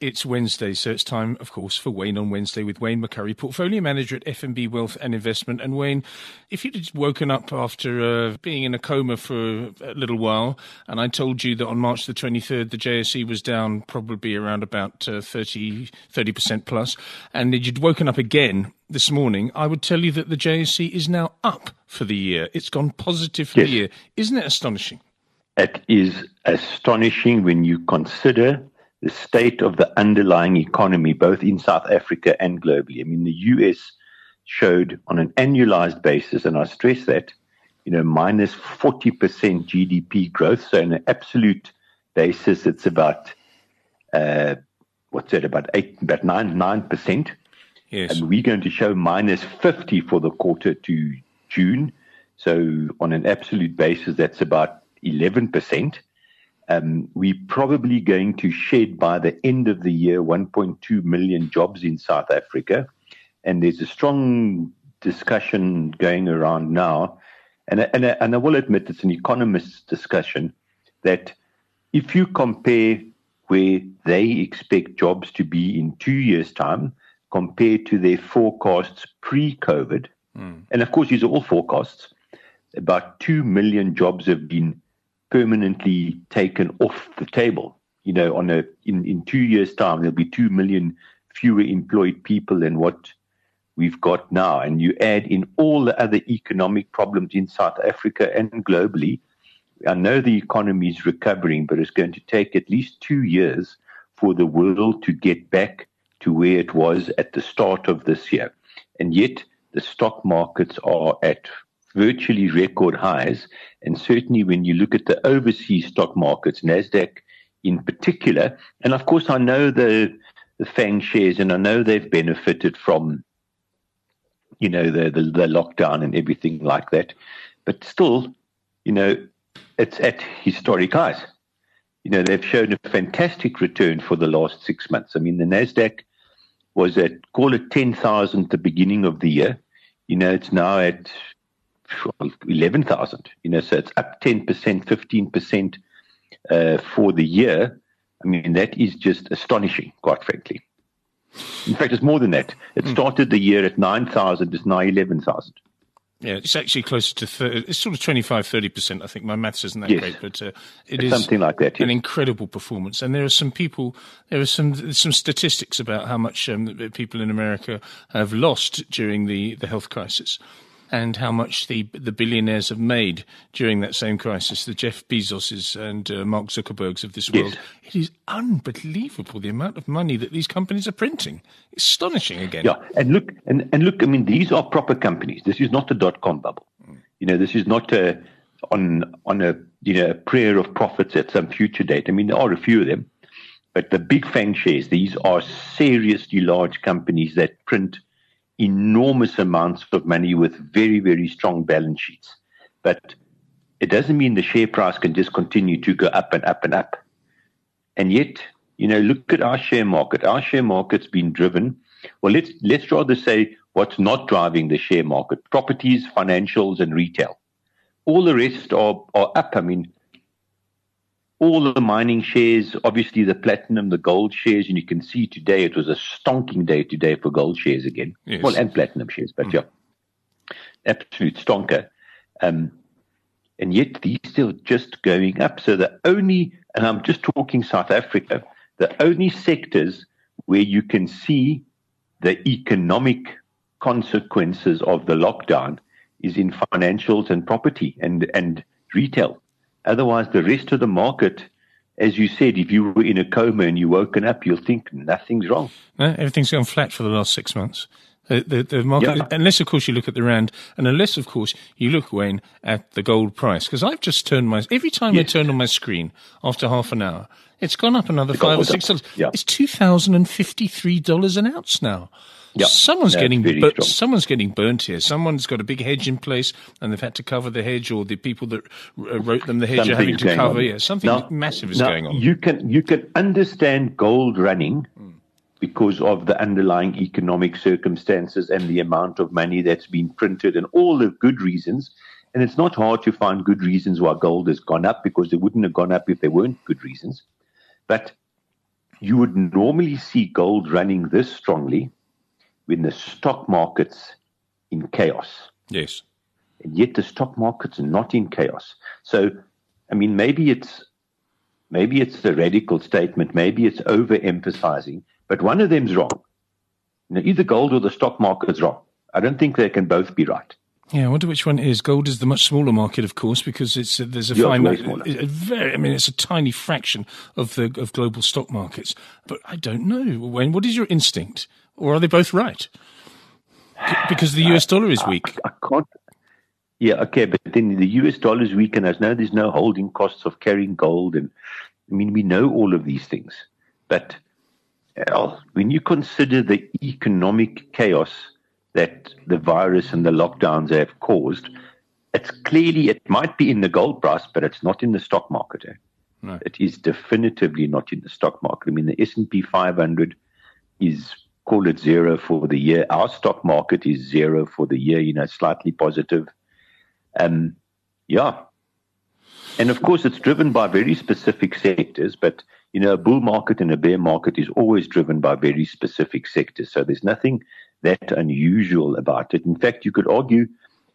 It's Wednesday, so it's time, of course, for Wayne on Wednesday with Wayne McCurry, Portfolio Manager at FNB Wealth and Investment. And Wayne, if you'd just woken up after being in a coma for a little while, and I told you that on March the 23rd, the JSE was down probably around about 30% plus, and you'd woken up again this morning, I would tell you that the JSE is now up for the year. It's gone positive for the year. Isn't it astonishing? It is astonishing when you consider the state of the underlying economy, both in South Africa and globally. I mean, the US showed on an annualized basis, and I stress that, minus 40% GDP growth. So on an absolute basis, it's about, about 9%. Yes. And we're going to show minus 50 for the quarter to June. So on an absolute basis, that's about 11%. We're probably going to shed by the end of the year 1.2 million jobs in South Africa. And there's a strong discussion going around now. And I will admit it's an economist's discussion that if you compare where they expect jobs to be in 2 years' time compared to their forecasts pre-COVID, and of course these are all forecasts, about 2 million jobs have been permanently taken off the table. In 2 years' time, there'll be 2 million fewer employed people than what we've got now. And you add in all the other economic problems in South Africa and globally. I know the economy is recovering, but it's going to take at least 2 years for the world to get back to where it was at the start of this year. And yet the stock markets are at virtually record highs, and certainly when you look at the overseas stock markets, NASDAQ in particular, and of course I know the FANG shares, and I know they've benefited from the lockdown and everything like that, but still, it's at historic highs. They've shown a fantastic return for the last 6 months. I mean, the NASDAQ was at, call it 10,000 at the beginning of the year. It's now at 11,000, so it's up 10%, 15% for the year. I mean, that is just astonishing, quite frankly. In fact, it's more than that. It started the year at 9,000, it's now 11,000. Yeah, it's actually closer to 30, it's sort of 25, 30%. I think my maths isn't that great, but it's something like that. An incredible performance. And there are some people, there are some statistics about how much people in America have lost during the health crisis, and how much the billionaires have made during that same crisis, the Jeff Bezoses and Mark Zuckerbergs of this world. Yes. It is unbelievable, the amount of money that these companies are printing. It's astonishing again. Yeah, and look, I mean, these are proper companies. This is not a dot-com bubble. This is not on a prayer of profits at some future date. I mean, there are a few of them, but the big FANG shares, these are seriously large companies that print enormous amounts of money with very, very strong balance sheets. But it doesn't mean the share price can just continue to go up and up and up. And yet, look at our share market. Our share market's been driven. Well, let's rather say what's not driving the share market: properties, financials, and retail. All the rest are up. I mean, all the mining shares, obviously the platinum, the gold shares, and you can see today it was a stonking day today for gold shares again. Yes. Well, and platinum shares, but absolute stonker. And yet these still just going up. So the only, and I'm just talking South Africa, the only sectors where you can see the economic consequences of the lockdown is in financials and property and retail. Otherwise, the rest of the market, as you said, if you were in a coma and you woken up, you'll think nothing's wrong. No, everything's gone flat for the last 6 months. The market, unless, of course, you look at the rand, and unless, of course, you look, Wayne, at the gold price. Because I've just turned my – every time I turn on my screen after half an hour, it's gone up another $5 or $6. Yeah. It's $2,053 an ounce now. Yeah. Someone's getting burnt here. Someone's got a big hedge in place, and they've had to cover the hedge, or the people that wrote them the hedge are having to cover. Yeah, something massive is going on. You can understand gold running because of the underlying economic circumstances and the amount of money that's been printed and all the good reasons. And it's not hard to find good reasons why gold has gone up, because it wouldn't have gone up if there weren't good reasons. But you would normally see gold running this strongly when the stock market's in chaos. Yes. And yet the stock market's not in chaos. So, I mean, maybe it's a radical statement, maybe it's overemphasizing, but one of them's wrong. You know, either gold or the stock market's wrong. I don't think they can both be right. Yeah, I wonder which one it is. Gold is the much smaller market, of course, because it's a tiny fraction of global stock markets. But I don't know, Wayne. What is your instinct, or are they both right? Because the US dollar is weak. I can't. Yeah, okay, but then the US dollar is weak, and I know there's no holding costs of carrying gold, and I mean we know all of these things. But when you consider the economic chaos that the virus and the lockdowns have caused, it's clearly, it might be in the gold price, but it's not in the stock market. No. It is definitively not in the stock market. I mean, the S&P 500 is, call it zero for the year. Our stock market is zero for the year, you know, slightly positive. Yeah. And of course, it's driven by very specific sectors, but, you know, a bull market and a bear market is always driven by very specific sectors. So there's nothing that unusual about it. In fact, you could argue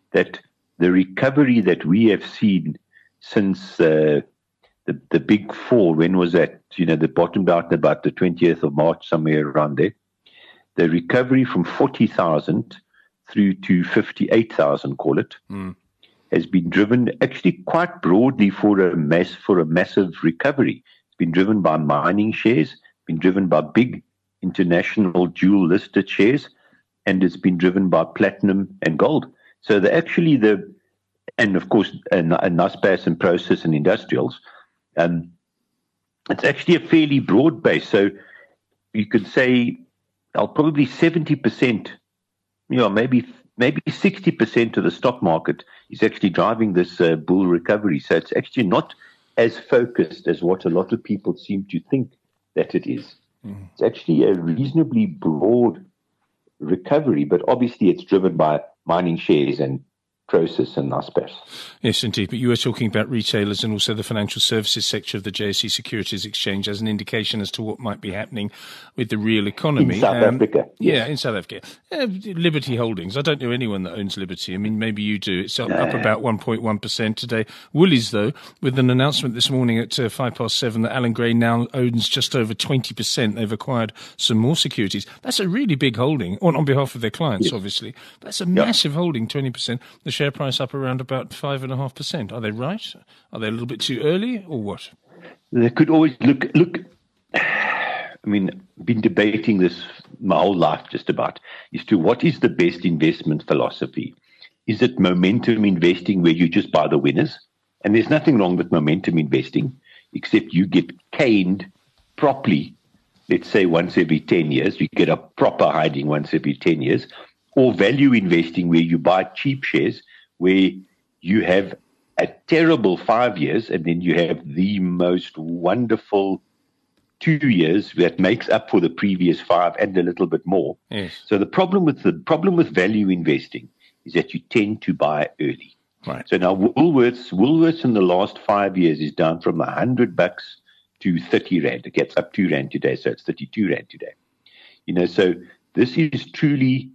that the recovery that we have seen since the big fall, when was that? You know, the bottom out about the 20th of March, somewhere around there. The recovery from 40,000 through to 58,000, call it, has been driven actually quite broadly for a massive recovery. It's been driven by mining shares, been driven by big international dual listed shares, and it's been driven by platinum and gold. So and of course, Naspers and process and industrials. It's actually a fairly broad base. So you could say, probably 70%, you know, maybe 60% of the stock market is actually driving this bull recovery. So it's actually not as focused as what a lot of people seem to think that it is. It's actually a reasonably broad recovery, but obviously it's driven by mining shares and process and Naspers. Yes, indeed. But you were talking about retailers and also the financial services sector of the JSE Securities Exchange as an indication as to what might be happening with the real economy. In South Africa. Yes. Yeah, in South Africa. Liberty Holdings. I don't know anyone that owns Liberty. I mean, maybe you do. It's up about 1.1% today. Woolies, though, with an announcement this morning at 7:05 that Alan Gray now owns just over 20%. They've acquired some more securities. That's a really big holding, on behalf of their clients, yes, obviously. That's a massive holding, 20%. The share price up around about 5.5%. Are they right? Are they a little bit too early, or what? They could always look. I mean, been debating this my whole life, just about, is to what is the best investment philosophy? Is it momentum investing, where you just buy the winners? And there's nothing wrong with momentum investing, except you get caned properly. Let's say once every 10 years, you get a proper hiding once every 10 years. Or value investing, where you buy cheap shares, where you have a terrible 5 years and then you have the most wonderful 2 years that makes up for the previous five and a little bit more. Yes. So the problem with value investing is that you tend to buy early. Right. So now Woolworths in the last 5 years is down from $100 to 30 rand. It gets up 2 rand today, so it's 32 rand today. You know, so this is truly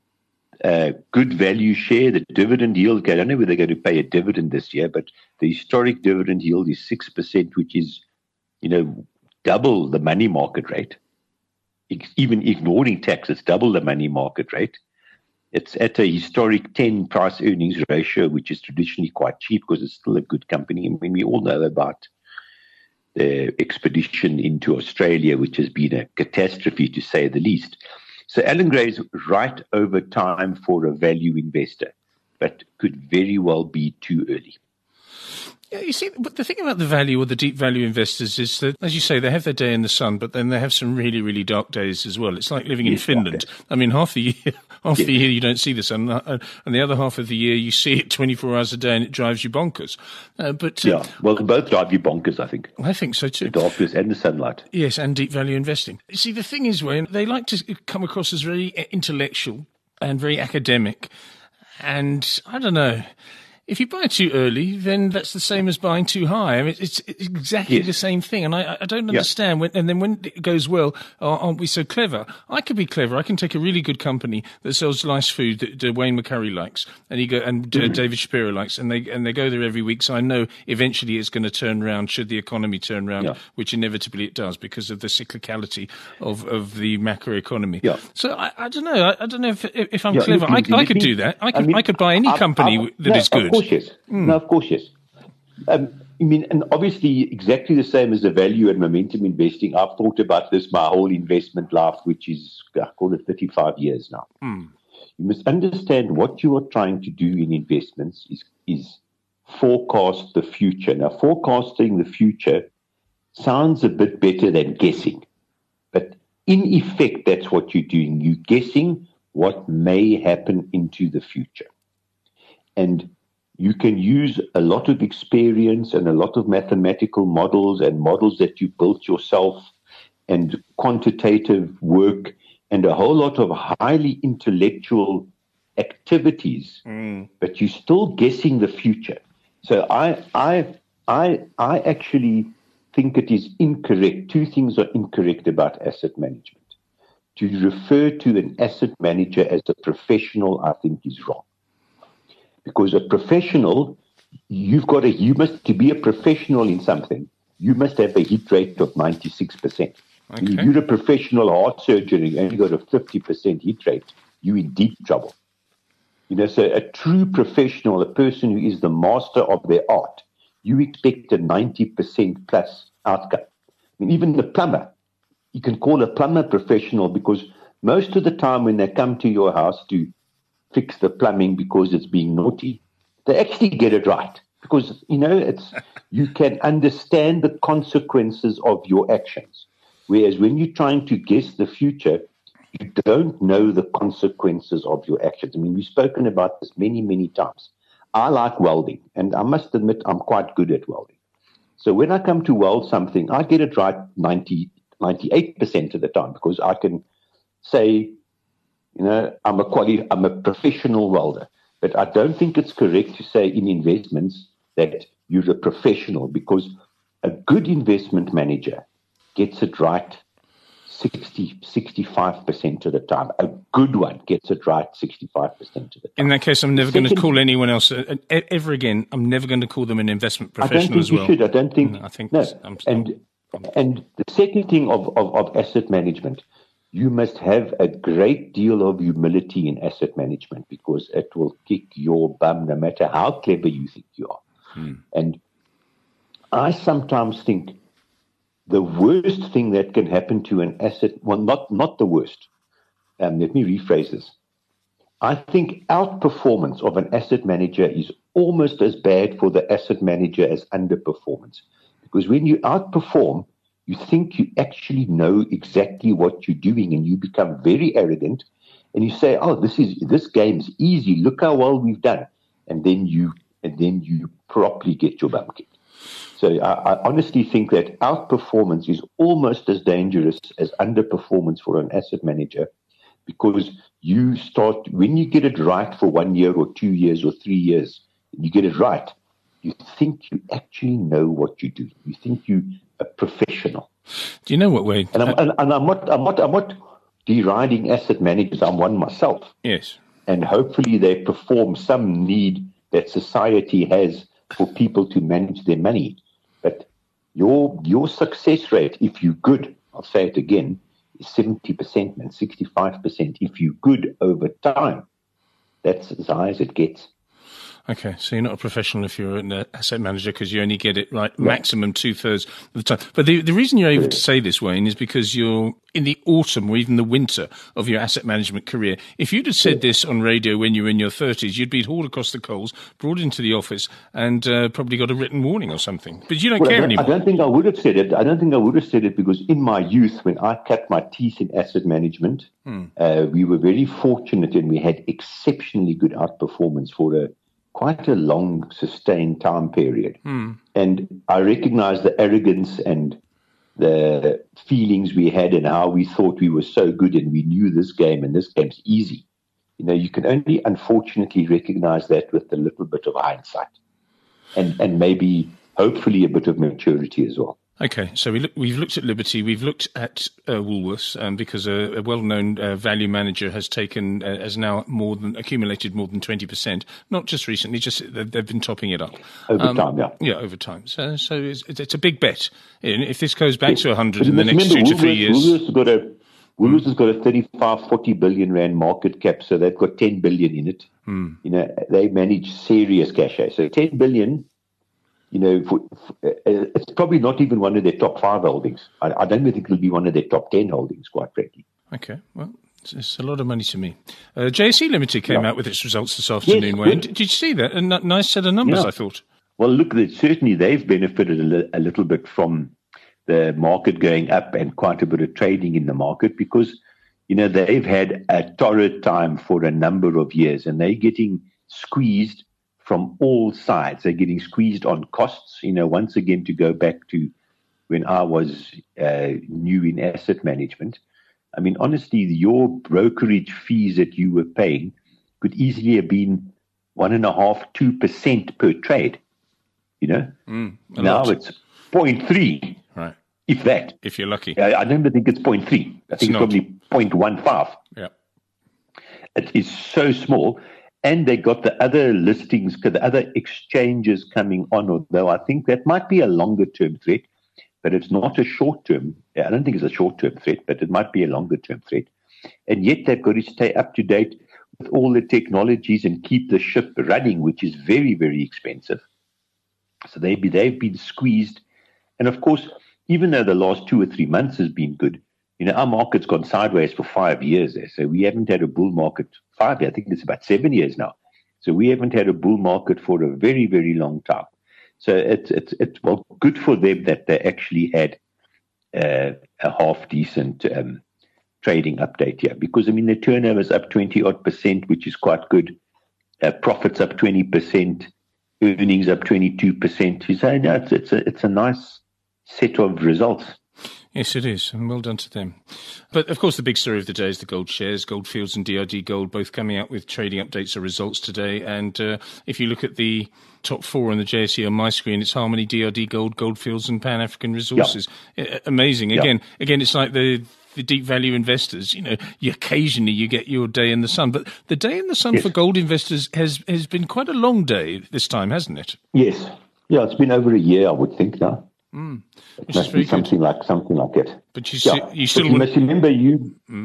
good value share. The dividend yield, I don't know whether they're going to pay a dividend this year, but the historic dividend yield is 6%, which is, you know, double the money market rate. Even ignoring tax, it's double the money market rate. It's at a historic 10 price earnings ratio, which is traditionally quite cheap because it's still a good company. I mean, we all know about the expedition into Australia, which has been a catastrophe, to say the least. So Alan Gray is right over time for a value investor, but could very well be too early. Yeah, you see, but the thing about the value or the deep value investors is that, as you say, they have their day in the sun, but then they have some really, really dark days as well. It's like living in Finland. I mean, half the year you don't see the sun, and the other half of the year you see it 24 hours a day, and it drives you bonkers. Well, they both drive you bonkers, I think. I think so too. The darkness and the sunlight. Yes, and deep value investing. You see, the thing is, Wayne, they like to come across as very intellectual and very academic, and I don't know. If you buy too early, then that's the same as buying too high. I mean, it's exactly the same thing. And I don't understand. When, and then when it goes well, aren't we so clever? I could be clever. I can take a really good company that sells nice food that Wayne McCurry likes, and he go and David Shapiro likes, and they go there every week. So I know eventually it's going to turn around should the economy turn around, which inevitably it does because of the cyclicality of the macroeconomy. Yeah. So I don't know. I don't know if I'm clever. I could do that. I could buy any company that is good. Of course, yes. I mean, and obviously, exactly the same as the value and momentum investing. I've thought about this my whole investment life, which is, I call it 35 years now. Mm. You must understand what you are trying to do in investments is forecast the future. Now, forecasting the future sounds a bit better than guessing, but in effect, that's what you're doing. You're guessing what may happen into the future. And you can use a lot of experience and a lot of mathematical models and models that you built yourself and quantitative work and a whole lot of highly intellectual activities, but you're still guessing the future. So I actually think it is incorrect. Two things are incorrect about asset management. To refer to an asset manager as a professional, I think, is wrong. Because a professional, you must, to be a professional in something, you must have a hit rate of 96%. Okay. If you're a professional heart surgeon and you only got a 50% hit rate, you're in deep trouble. You know, so a true professional, a person who is the master of their art, you expect a 90% plus outcome. I mean, even the plumber, you can call a plumber professional because most of the time when they come to your house to fix the plumbing because it's being naughty, they actually get it right. Because, you know, you can understand the consequences of your actions. Whereas when you're trying to guess the future, you don't know the consequences of your actions. I mean, we've spoken about this many, many times. I like welding, and I must admit I'm quite good at welding. So when I come to weld something, I get it right 98% of the time because I can say, you know, I'm a professional welder, but I don't think it's correct to say in investments that you're a professional because a good investment manager gets it right 60, 65% of the time. A good one gets it right 65% of the time. In that case, I'm never going to call anyone else ever again. I'm never going to call them an investment professional as well. I don't think you should. And the second thing of asset management, you must have a great deal of humility in asset management because it will kick your bum no matter how clever you think you are. Mm. And I sometimes think the worst thing that can happen to an asset, well, not the worst. Let me rephrase this. I think outperformance of an asset manager is almost as bad for the asset manager as underperformance. Because when you outperform, you think you actually know exactly what you're doing and you become very arrogant and you say, oh, this game's easy. Look how well we've done. And then you properly get your bum kicked. So I honestly think that outperformance is almost as dangerous as underperformance for an asset manager because you start, when you get it right for 1 year or 2 years or 3 years, you get it right. You think you actually know what you do. You think you a professional. Do you know what, Wayne? And I'm not deriding asset managers. I'm one myself. Yes. And hopefully they perform some need that society has for people to manage their money. But your success rate, if you're good, I'll say it again, is 70% and 65%. If you're good over time, that's as high as it gets. Okay, so you're not a professional if you're an asset manager because you only get it right maximum 2/3 of the time. But the reason you're able to say this, Wayne, is because you're in the autumn or even the winter of your asset management career. If you'd have said this on radio when you were in your 30s, you'd be hauled across the coals, brought into the office and probably got a written warning or something. But you don't care anymore. I don't think I would have said it. I don't think I would have said it because in my youth, when I cut my teeth in asset management, we were very fortunate and we had exceptionally good outperformance for quite a long, sustained time period. Mm. And I recognize the arrogance and the feelings we had and how we thought we were so good and we knew this game and this game's easy. You know, you can only unfortunately recognize that with a little bit of hindsight and maybe hopefully a bit of maturity as well. Okay, so we've looked at Liberty, we've looked at Woolworths, because a well-known value manager has taken, has now more than accumulated more than 20%. Not just recently, just they've been topping it up over time. Yeah, over time. So it's a big bet. If this goes back to 100 in the next 2 to 3 years, Woolworths has got a 35, 40 billion rand market cap, so they've got 10 billion in it. Mm. You know, they manage serious cash. So 10 billion. You know, it's probably not even one of their top 5 holdings. I don't think it'll be one of their top 10 holdings, quite frankly. Okay, well, it's a lot of money to me. JSE Limited came out with its results this afternoon, Wayne. Did you see that? A nice set of numbers, I thought. Well, look, certainly they've benefited a little bit from the market going up and quite a bit of trading in the market because, you know, they've had a torrid time for a number of years and they're getting squeezed from all sides. They're getting squeezed on costs. You know, once again, to go back to when I was new in asset management, I mean, honestly, your brokerage fees that you were paying could easily have been 1.5-2% per trade. You know, now it's 0.3, right? If that, if you're lucky. I don't think it's 0.3. I think it's probably 0.15. Yeah, it is so small. And they got the other listings, the other exchanges coming on, although I think that might be a longer-term threat, but it's not a short-term. I don't think it's a short-term threat, but it might be a longer-term threat. And yet they've got to stay up to date with all the technologies and keep the ship running, which is very, very expensive. So they've been squeezed. And, of course, even though the last 2 or 3 months has been good, you know, our market's gone sideways for 5 years there. So we haven't had a bull market 5 years. I think it's about 7 years now. So we haven't had a bull market for a very, very long time. So it's well, good for them that they actually had a half-decent trading update here. Because, I mean, their turnover is up 20-odd%, which is quite good. Profits up 20%. Earnings up 22%. So, no, it's a nice set of results. Yes, it is, and well done to them. But, of course, the big story of the day is the gold shares. Goldfields and DRD Gold both coming out with trading updates or results today. And if you look at the top 4 on the JSE on my screen, it's Harmony, DRD Gold, Goldfields and Pan-African Resources. Yeah. Amazing. Yeah. Again, it's like the deep value investors. You know, occasionally you get your day in the sun. But the day in the sun for gold investors has been quite a long day this time, hasn't it? Yes. Yeah, it's been over a year, I would think, now. Mm. It must be something like it. But you must remember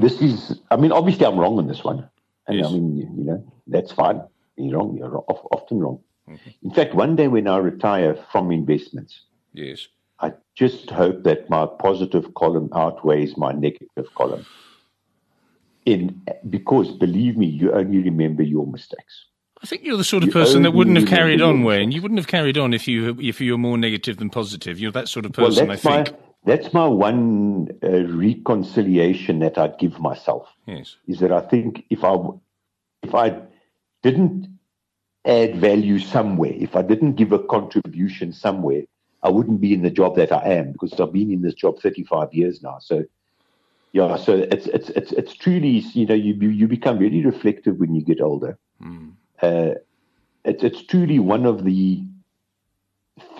this is, I mean, obviously I'm wrong on this one. And I mean, you know, that's fine. You're often wrong. Mm-hmm. In fact, one day when I retire from investments, I just hope that my positive column outweighs my negative column. Because believe me, you only remember your mistakes. I think you're the sort of person that wouldn't have carried on, Wayne. You wouldn't have carried on if you were more negative than positive. You're that sort of person, well, I think. That's my one reconciliation that I give myself. Yes. Is that I think if I didn't add value somewhere, if I didn't give a contribution somewhere, I wouldn't be in the job that I am, because I've been in this job 35 years now. So, yeah, so it's truly, you know, you become really reflective when you get older. Mm. It's truly one of the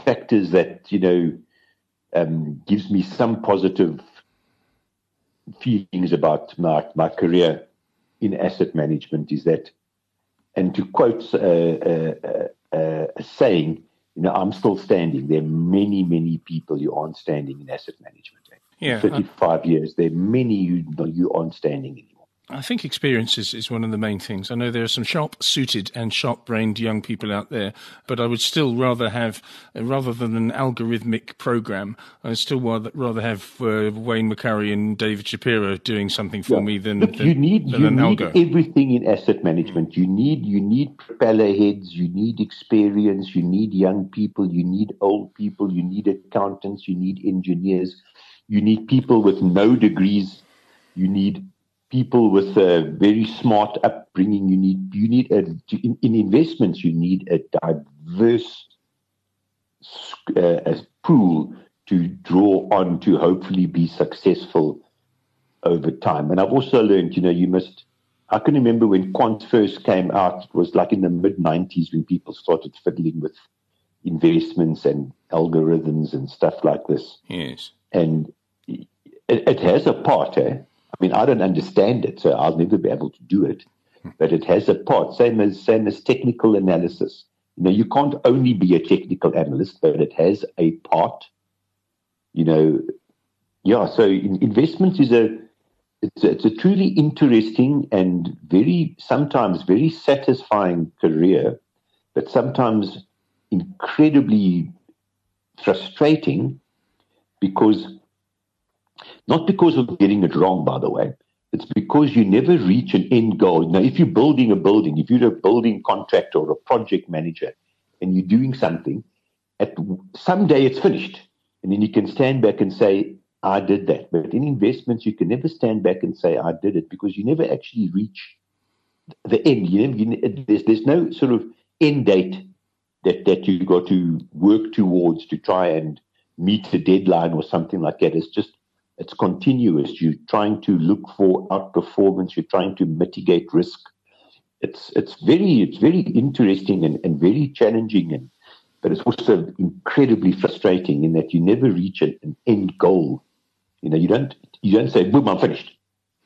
factors that, you know, gives me some positive feelings about my career in asset management, is that, and to quote a saying, you know, I'm still standing. There are many, many people who aren't standing in asset management. Yeah, 35 years, there are many who aren't standing in. I think experience is one of the main things. I know there are some sharp-suited and sharp-brained young people out there, but I would still rather have, rather than an algorithmic program, I would still rather have Wayne McCurry and David Shapiro doing something for me than an algo. Everything in asset management. You need propeller heads, you need experience, you need young people, you need old people, you need accountants, you need engineers, you need people with no degrees, you need people with a very smart upbringing. You need in investments, you need a diverse pool to draw on to hopefully be successful over time. And I've also learned, you know, you must I can remember when quant first came out, it was like in the mid-90s when people started fiddling with investments and algorithms and stuff like this. Yes. And it has a part, I mean, I don't understand it, so I'll never be able to do it. But it has a part, same as technical analysis. You know, you can't only be a technical analyst, but it has a part. You know, yeah. So investments is it's a truly interesting and sometimes very satisfying career, but sometimes incredibly frustrating because of getting it wrong, by the way. It's because you never reach an end goal. Now, if you're building a building, if you're a building contractor or a project manager and you're doing something, someday it's finished. And then you can stand back and say, I did that. But in investments, you can never stand back and say, I did it, because you never actually reach the end. There's no sort of end date that you've got to work towards to try and meet the deadline or something like that. It's just, it's continuous. You're trying to look for outperformance. You're trying to mitigate risk. It's very interesting and very challenging, but it's also incredibly frustrating in that you never reach an end goal. You know, you don't say, boom, I'm finished.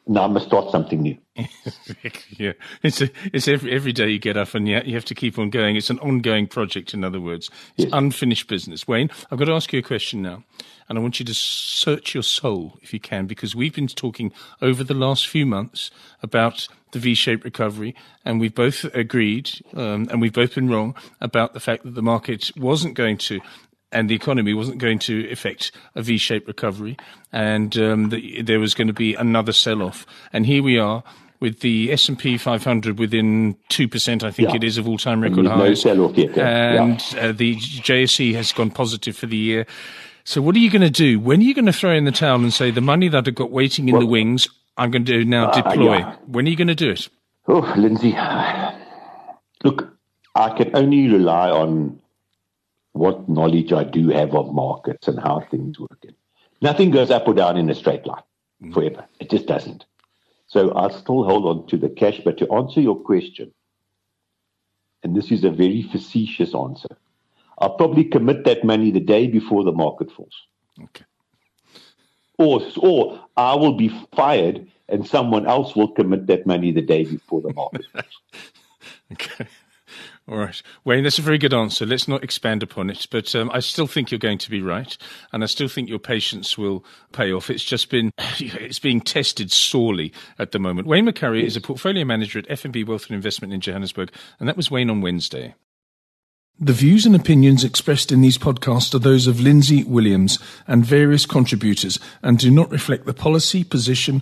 Now I must start something new. Yeah, it's every day you get up and you have to keep on going. It's an ongoing project, in other words. It's unfinished business. Wayne, I've got to ask you a question now, and I want you to search your soul if you can, because we've been talking over the last few months about the V-shaped recovery, and we've both agreed, and we've both been wrong about the fact that the market wasn't going to, and the economy wasn't going to affect a V-shaped recovery, and there was going to be another sell-off. And here we are with the S&P 500 within 2%, I think it is, of all-time record highs. No sell-off yet. The JSE has gone positive for the year. So what are you going to do? When are you going to throw in the towel and say, the money that I've got waiting in the wings, I'm going to now deploy? Yeah. When are you going to do it? Oh, Lindsay, look, I can only rely on what knowledge I do have of markets and how things work. Nothing goes up or down in a straight line forever. It just doesn't. So I'll still hold on to the cash. But to answer your question, and this is a very facetious answer, I'll probably commit that money the day before the market falls. Okay. Or I will be fired and someone else will commit that money the day before the market falls. Okay. All right. Wayne, that's a very good answer. Let's not expand upon it. But I still think you're going to be right. And I still think your patience will pay off. It's being tested sorely at the moment. Wayne McCurry is a portfolio manager at FNB Wealth and Investment in Johannesburg. And that was Wayne on Wednesday. The views and opinions expressed in these podcasts are those of Lindsay Williams and various contributors and do not reflect the policy, position,